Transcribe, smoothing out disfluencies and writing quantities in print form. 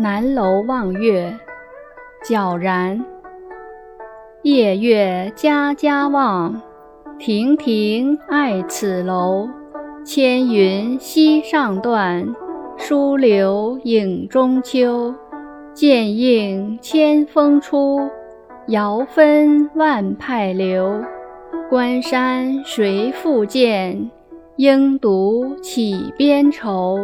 南楼望月，皎然。夜月家家望，亭亭爱此楼。千云溪上断，疏流影中秋。剑映千峰出，遥分万派流。关山谁复见？应独起边愁。